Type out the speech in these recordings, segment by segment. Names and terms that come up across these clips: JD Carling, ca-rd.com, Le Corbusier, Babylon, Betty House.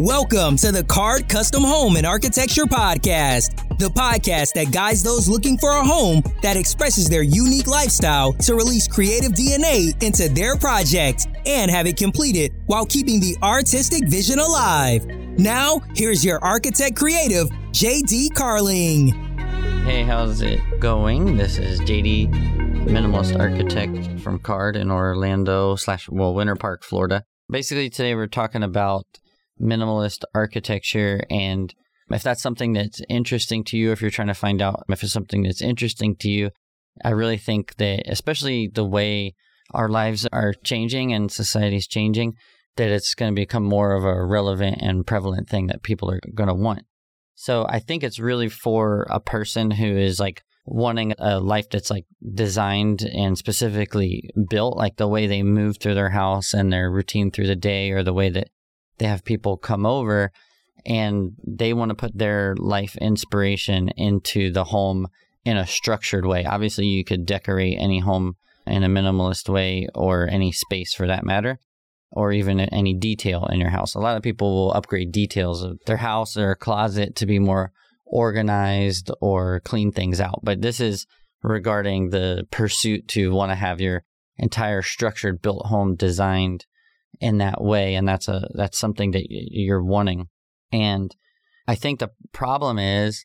Welcome to the Card Custom Home and Architecture Podcast, the podcast that guides those looking for a home that expresses their unique lifestyle to release creative DNA into their project and have it completed while keeping the artistic vision alive. Now, here's your architect creative, JD Carling. Hey, how's it going? This is JD, minimalist architect from CA-rd in Orlando / Winter Park, Florida. Basically, today we're talking about minimalist architecture, and if that's something that's interesting to you, if you're trying to find out if it's something that's interesting to you, I really think that, especially the way our lives are changing and society's changing, that it's going to become more of a relevant and prevalent thing that people are going to want. So I think it's really for a person who is like wanting a life that's like designed and specifically built, like the way they move through their house and their routine through the day, or the way that they have people come over and they want to put their life inspiration into the home in a structured way. Obviously, you could decorate any home in a minimalist way, or any space for that matter, or even any detail in your house. A lot of people will upgrade details of their house or closet to be more organized or clean things out. But this is regarding the pursuit to want to have your entire structured built home designed in that way, and that's something that you're wanting. And I think the problem is,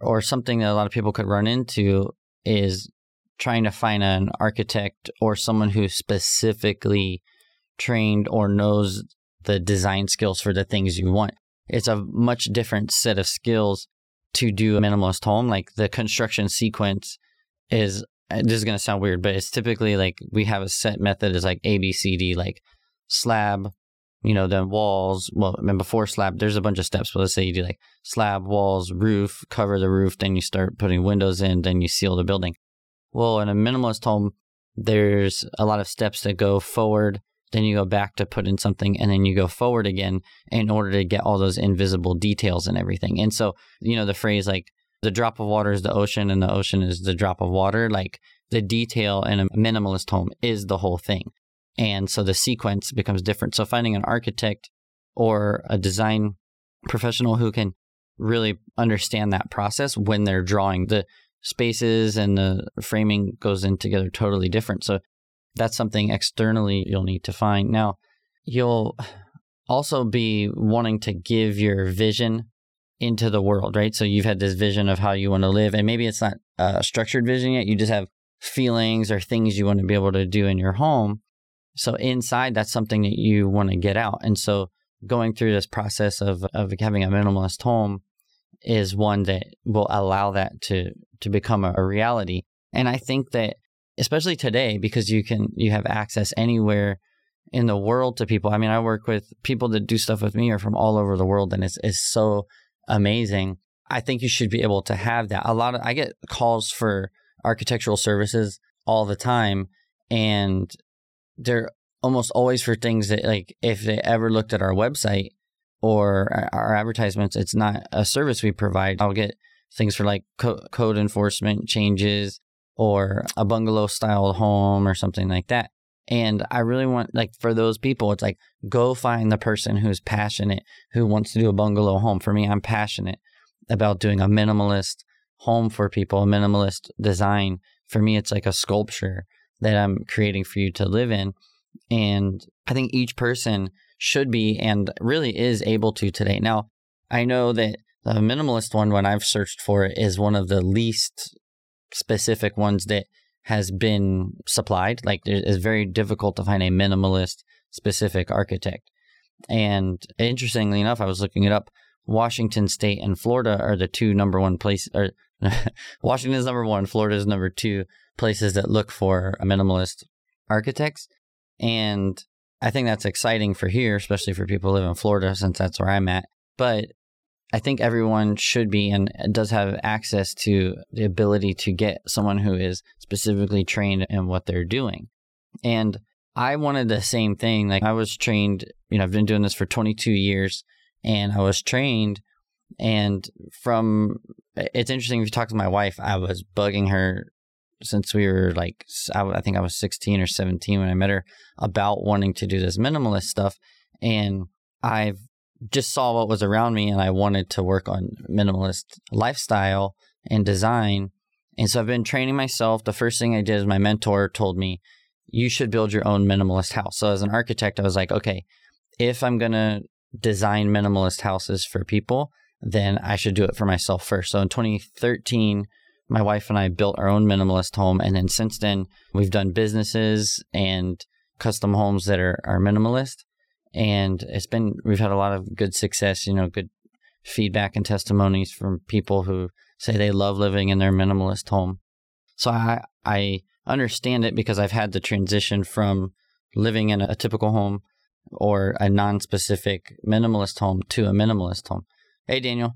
or something that a lot of people could run into, is trying to find an architect or someone who's specifically trained or knows the design skills for the things you want. It's a much different set of skills to do a minimalist home. Like the construction sequence is, this is going to sound weird, but it's typically like we have a set method is like A, B, C, D, like slab, then walls. Well, I mean, before slab, there's a bunch of steps. But let's say you do like slab, walls, roof, cover the roof. Then you start putting windows in. Then you seal the building. Well, in a minimalist home, there's a lot of steps that go forward. Then you go back to put in something, and then you go forward again in order to get all those invisible details and everything. And so, the phrase like the drop of water is the ocean and the ocean is the drop of water, like the detail in a minimalist home is the whole thing. And so the sequence becomes different. So finding an architect or a design professional who can really understand that process when they're drawing, the spaces and the framing goes in together totally different. So that's something externally you'll need to find. Now, you'll also be wanting to give your vision into the world, right? So you've had this vision of how you want to live, and maybe it's not a structured vision yet. You just have feelings or things you want to be able to do in your home. So inside, that's something that you want to get out. And so going through this process of having a minimalist home is one that will allow that to become a reality. And I think that, especially today, because you have access anywhere in the world to people. I mean, I work with people that do stuff with me are from all over the world, and it's so amazing. I think you should be able to have that. I get calls for architectural services all the time, and they're almost always for things that, like, if they ever looked at our website or our advertisements, it's not a service we provide. I'll get things for like code enforcement changes, or a bungalow style home or something like that. And I really want, like, for those people, it's like, go find the person who's passionate, who wants to do a bungalow home. For me, I'm passionate about doing a minimalist home for people, a minimalist design. For me, it's like a sculpture that I'm creating for you to live in. And I think each person should be, and really is, able to today. Now, I know that the minimalist one, when I've searched for it, is one of the least specific ones that has been supplied. Like, it's very difficult to find a minimalist specific architect. And interestingly enough, I was looking it up. Washington State and Florida are the two #1 places, or Washington's #1, Florida's #2 places that look for minimalist architects. And I think that's exciting for here, especially for people who live in Florida, since that's where I'm at. But I think everyone should be, and does have access to the ability to get someone who is specifically trained in what they're doing. And I wanted the same thing. Like, I was trained, I've been doing this for 22 years, and I was trained. And it's interesting, if you talk to my wife, I was bugging her since we were like, I think I was 16 or 17 when I met her, about wanting to do this minimalist stuff. And I've just saw what was around me, and I wanted to work on minimalist lifestyle and design. And so I've been training myself. The first thing I did is my mentor told me, you should build your own minimalist house. So as an architect, I was like, okay, if I'm going to design minimalist houses for people, then I should do it for myself first. So in 2013, my wife and I built our own minimalist home. And then since then, we've done businesses and custom homes that are minimalist. And we've had a lot of good success, good feedback and testimonies from people who say they love living in their minimalist home. So I understand it because I've had the transition from living in a typical home or a non-specific minimalist home to a minimalist home. Hey, Daniel,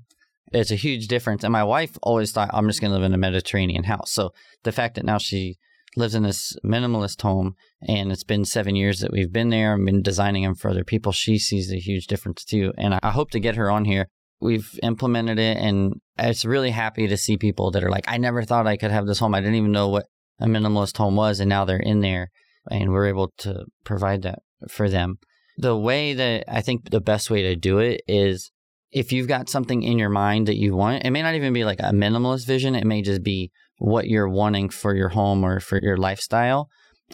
it's a huge difference. And my wife always thought, I'm just going to live in a Mediterranean house. So the fact that now she lives in this minimalist home, and it's been 7 years that we've been there and been designing them for other people, she sees a huge difference too. And I hope to get her on here. We've implemented it, and it's really happy to see people that are like, I never thought I could have this home. I didn't even know what a minimalist home was, and now they're in there, and we're able to provide that for them. I think the best way to do it is if you've got something in your mind that you want, it may not even be like a minimalist vision. It may just be what you're wanting for your home or for your lifestyle,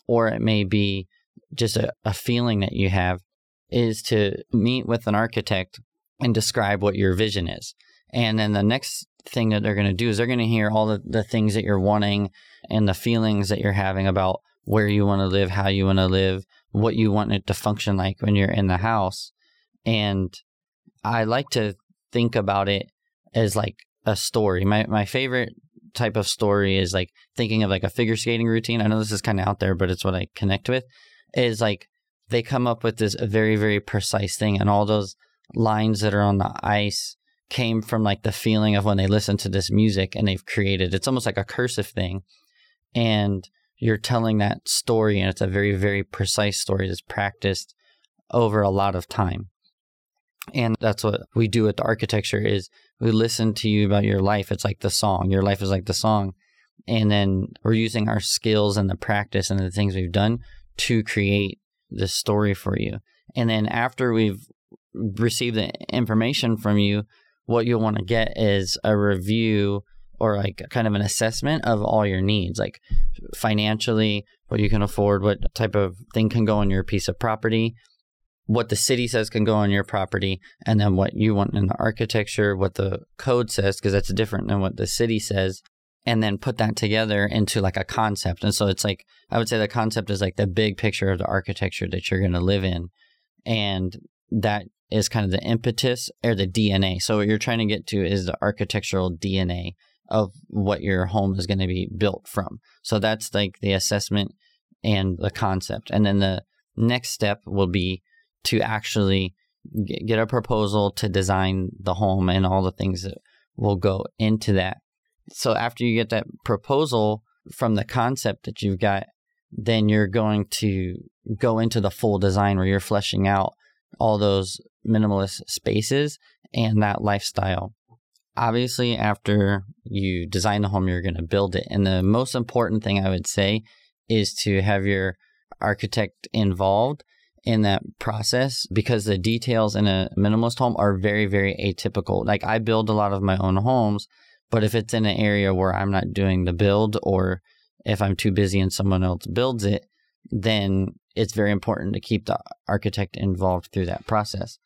or it may be just a feeling that you have, is to meet with an architect and describe what your vision is. And then the next thing that they're going to do is they're going to hear all the things that you're wanting and the feelings that you're having about where you want to live, how you want to live, what you want it to function like when you're in the house. And I like to think about it as like a story. My favorite type of story is like thinking of like a figure skating routine. I know this is kind of out there, but it's what I connect with, is like they come up with this very, very precise thing. And all those lines that are on the ice came from like the feeling of when they listen to this music, and they've created, it's almost like a cursive thing. And you're telling that story, and it's a very, very precise story that's practiced over a lot of time. And that's what we do with the architecture, is we listen to you about your life. It's like the song. Your life is like the song. And then we're using our skills and the practice and the things we've done to create this story for you. And then after we've received the information from you, what you'll want to get is a review or like kind of an assessment of all your needs, like financially, what you can afford, what type of thing can go on your piece of property, what the city says can go on your property, and then what you want in the architecture, what the code says, because that's different than what the city says, and then put that together into like a concept. And so it's like, I would say the concept is like the big picture of the architecture that you're going to live in. And that is kind of the impetus or the DNA. So what you're trying to get to is the architectural DNA of what your home is going to be built from. So that's like the assessment and the concept. And then the next step will be to actually get a proposal to design the home and all the things that will go into that. So after you get that proposal from the concept that you've got, then you're going to go into the full design where you're fleshing out all those minimalist spaces and that lifestyle. Obviously, after you design the home, you're going to build it. And the most important thing I would say is to have your architect involved in that process, because the details in a minimalist home are very, very atypical. Like, I build a lot of my own homes, but if it's in an area where I'm not doing the build, or if I'm too busy and someone else builds it, then it's very important to keep the architect involved through that process.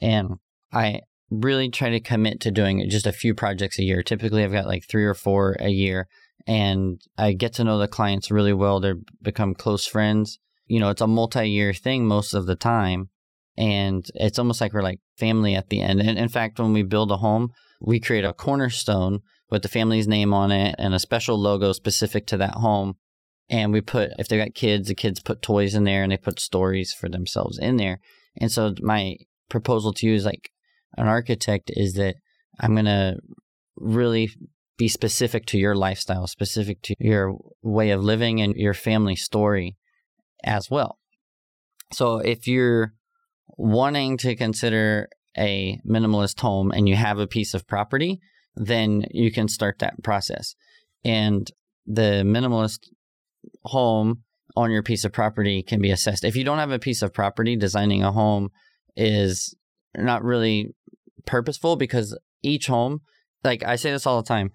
And I really try to commit to doing just a few projects a year. Typically, I've got like 3 or 4 a year, and I get to know the clients really well. They become close friends. It's a multi-year thing most of the time, and it's almost like we're like family at the end. And in fact, when we build a home, we create a cornerstone with the family's name on it and a special logo specific to that home. And we put, if they got kids, the kids put toys in there, and they put stories for themselves in there. And so my proposal to you is like an architect is that I'm going to really be specific to your lifestyle, specific to your way of living and your family story as well. So if you're wanting to consider a minimalist home and you have a piece of property, then you can start that process. And the minimalist home on your piece of property can be assessed. If you don't have a piece of property, designing a home is not really purposeful, because each home, like I say this all the time,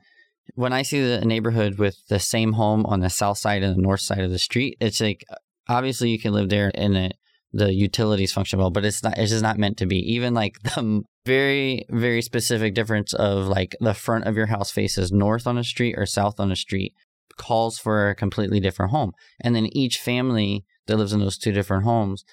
when I see the neighborhood with the same home on the south side and the north side of the street, it's like, obviously you can live there and the utilities function well, but it's not, it's just not meant to be. Even like the very, very specific difference of like the front of your house faces north on a street or south on a street calls for a completely different home. And then each family that lives in those two different homes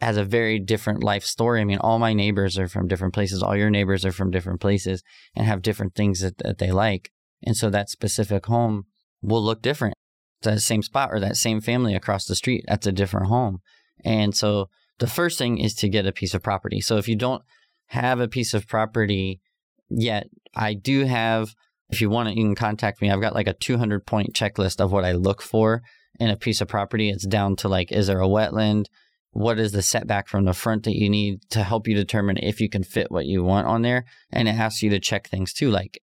has a very different life story. I mean, all my neighbors are from different places. All your neighbors are from different places and have different things that they like. And so that specific home will look different. That same spot or that same family across the street, that's a different home. And so the first thing is to get a piece of property. So if you don't have a piece of property yet, I do have, if you want it, you can contact me. I've got like a 200-point checklist of what I look for in a piece of property. It's down to like, is there a wetland? What is the setback from the front that you need to help you determine if you can fit what you want on there? And it asks you to check things too, like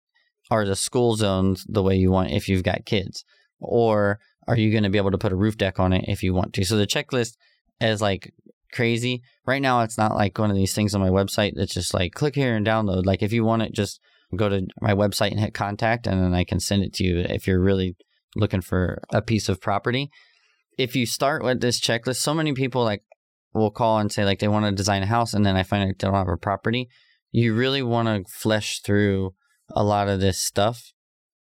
are the school zones the way you want if you've got kids? Or are you going to be able to put a roof deck on it if you want to? So the checklist is like crazy. Right now, it's not like one of these things on my website that's just like click here and download. Like if you want it, just go to my website and hit contact, and then I can send it to you if you're really looking for a piece of property. If you start with this checklist, so many people like will call and say like they want to design a house, and then I find out they don't have a property. You really want to flesh through a lot of this stuff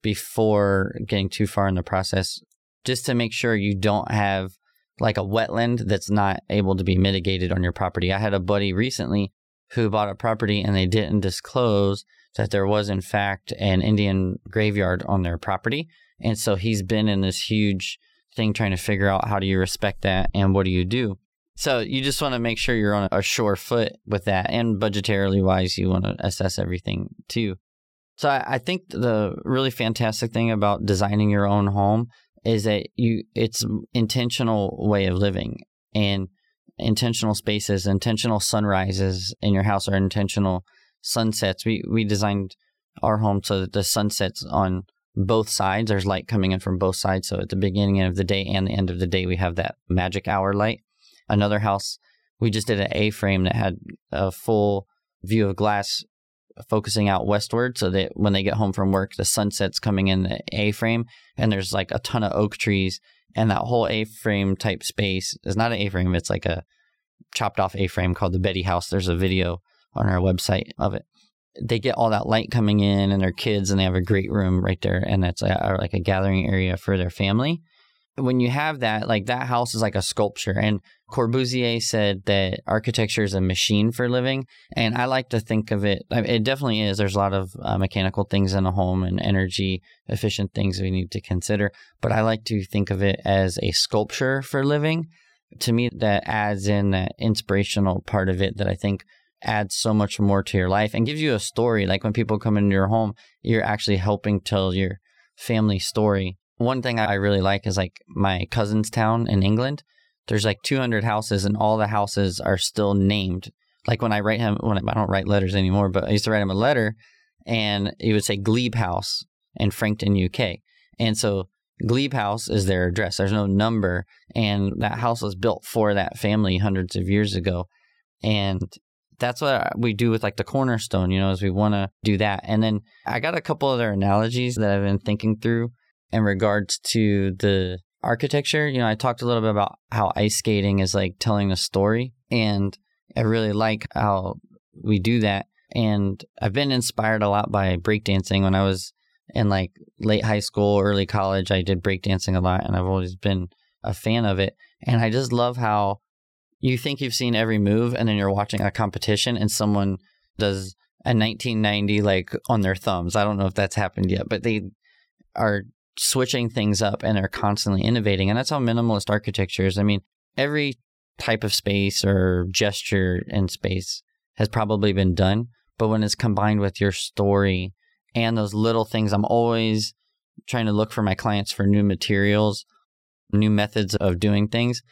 before getting too far in the process, just to make sure you don't have like a wetland that's not able to be mitigated on your property. I had a buddy recently who bought a property and they didn't disclose that there was in fact an Indian graveyard on their property. And so he's been in this huge thing trying to figure out how do you respect that and what do you do? So you just want to make sure you're on a sure foot with that, and budgetarily wise, you want to assess everything too. So I think the really fantastic thing about designing your own home is that it's intentional way of living, and intentional spaces, intentional sunrises in your house, or intentional sunsets. We designed our home so that the sun sets on both sides. There's light coming in from both sides. So at the beginning of the day and the end of the day, we have that magic hour light. Another house, we just did an A-frame that had a full view of glass focusing out westward, so that when they get home from work, the sunset's coming in the A-frame, and there's like a ton of oak trees, and that whole A-frame type space is not an A-frame. It's like a chopped off A-frame called the Betty House. There's a video on our website of it. They get all that light coming in and their kids, and they have a great room right there. And that's like a gathering area for their family. When you have that, like that house is like a sculpture. And Corbusier said that architecture is a machine for living. And I like to think of it, I mean, it definitely is. There's a lot of mechanical things in a home and energy efficient things we need to consider. But I like to think of it as a sculpture for living. To me, that adds in that inspirational part of it that I think adds so much more to your life and gives you a story. Like when people come into your home, you're actually helping tell your family story. One thing I really like is like my cousin's town in England. There's like 200 houses, and all the houses are still named. Like when I write him, I don't write letters anymore, but I used to write him a letter, and he would say Glebe House in Frankton, UK. And so Glebe House is their address. There's no number. And that house was built for that family hundreds of years ago. And that's what we do with like the cornerstone, you know, is we want to do that. And then I got a couple other analogies that I've been thinking through in regards to the architecture. You know, I talked a little bit about how ice skating is like telling a story, and I really like how we do that. And I've been inspired a lot by breakdancing. When I was in like late high school, early college, I did breakdancing a lot, and I've always been a fan of it. And I just love how you think you've seen every move, and then you're watching a competition and someone does a 1990 like on their thumbs. I don't know if that's happened yet, but they are switching things up and are constantly innovating. And that's how minimalist architecture is. I mean, every type of space or gesture in space has probably been done, but when it's combined with your story and those little things, I'm always trying to look for my clients for new materials, new methods of doing things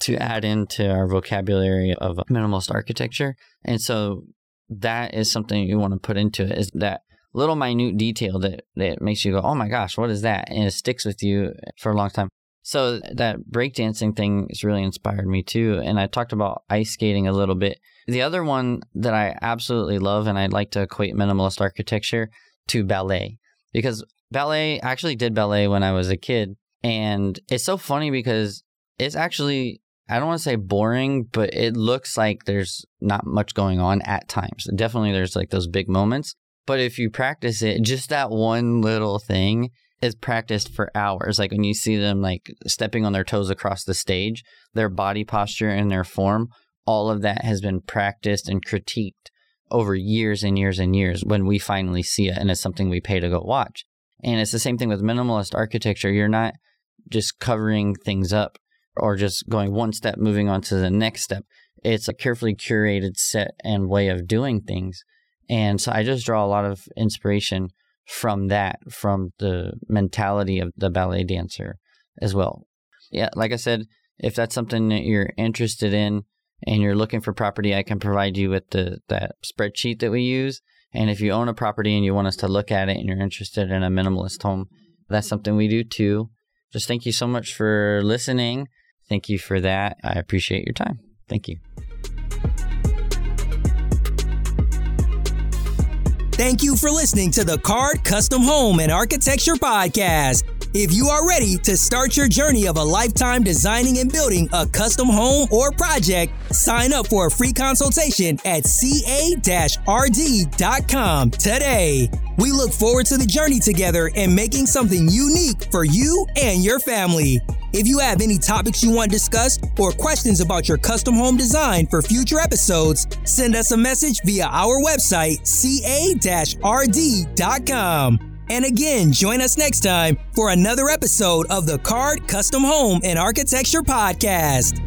to add into our vocabulary of minimalist architecture. And so that is something you want to put into it, is that little minute detail that makes you go, oh my gosh, what is that? And it sticks with you for a long time. So that breakdancing thing has really inspired me too. And I talked about ice skating a little bit. The other one that I absolutely love, and I'd like to equate minimalist architecture to ballet, because ballet, I actually did ballet when I was a kid. And it's so funny because it's actually, I don't want to say boring, but it looks like there's not much going on at times. Definitely there's like those big moments. But if you practice it, just that one little thing is practiced for hours. Like when you see them like stepping on their toes across the stage, their body posture and their form, all of that has been practiced and critiqued over years and years and years when we finally see it, and it's something we pay to go watch. And it's the same thing with minimalist architecture. You're not just covering things up or just going one step, moving on to the next step. It's a carefully curated set and way of doing things. And so I just draw a lot of inspiration from that, from the mentality of the ballet dancer as well. Yeah, like I said, if that's something that you're interested in and you're looking for property, I can provide you with that spreadsheet that we use. And if you own a property and you want us to look at it and you're interested in a minimalist home, that's something we do too. Just thank you so much for listening. Thank you for that. I appreciate your time. Thank you. Thank you for listening to the ca-rd Custom Home and Architecture Podcast. If you are ready to start your journey of a lifetime designing and building a custom home or project, sign up for a free consultation at ca-rd.com today. We look forward to the journey together and making something unique for you and your family. If you have any topics you want discussed or questions about your custom home design for future episodes, send us a message via our website, ca-rd.com. And again, join us next time for another episode of the ca-rd Custom Home and Architecture Podcast.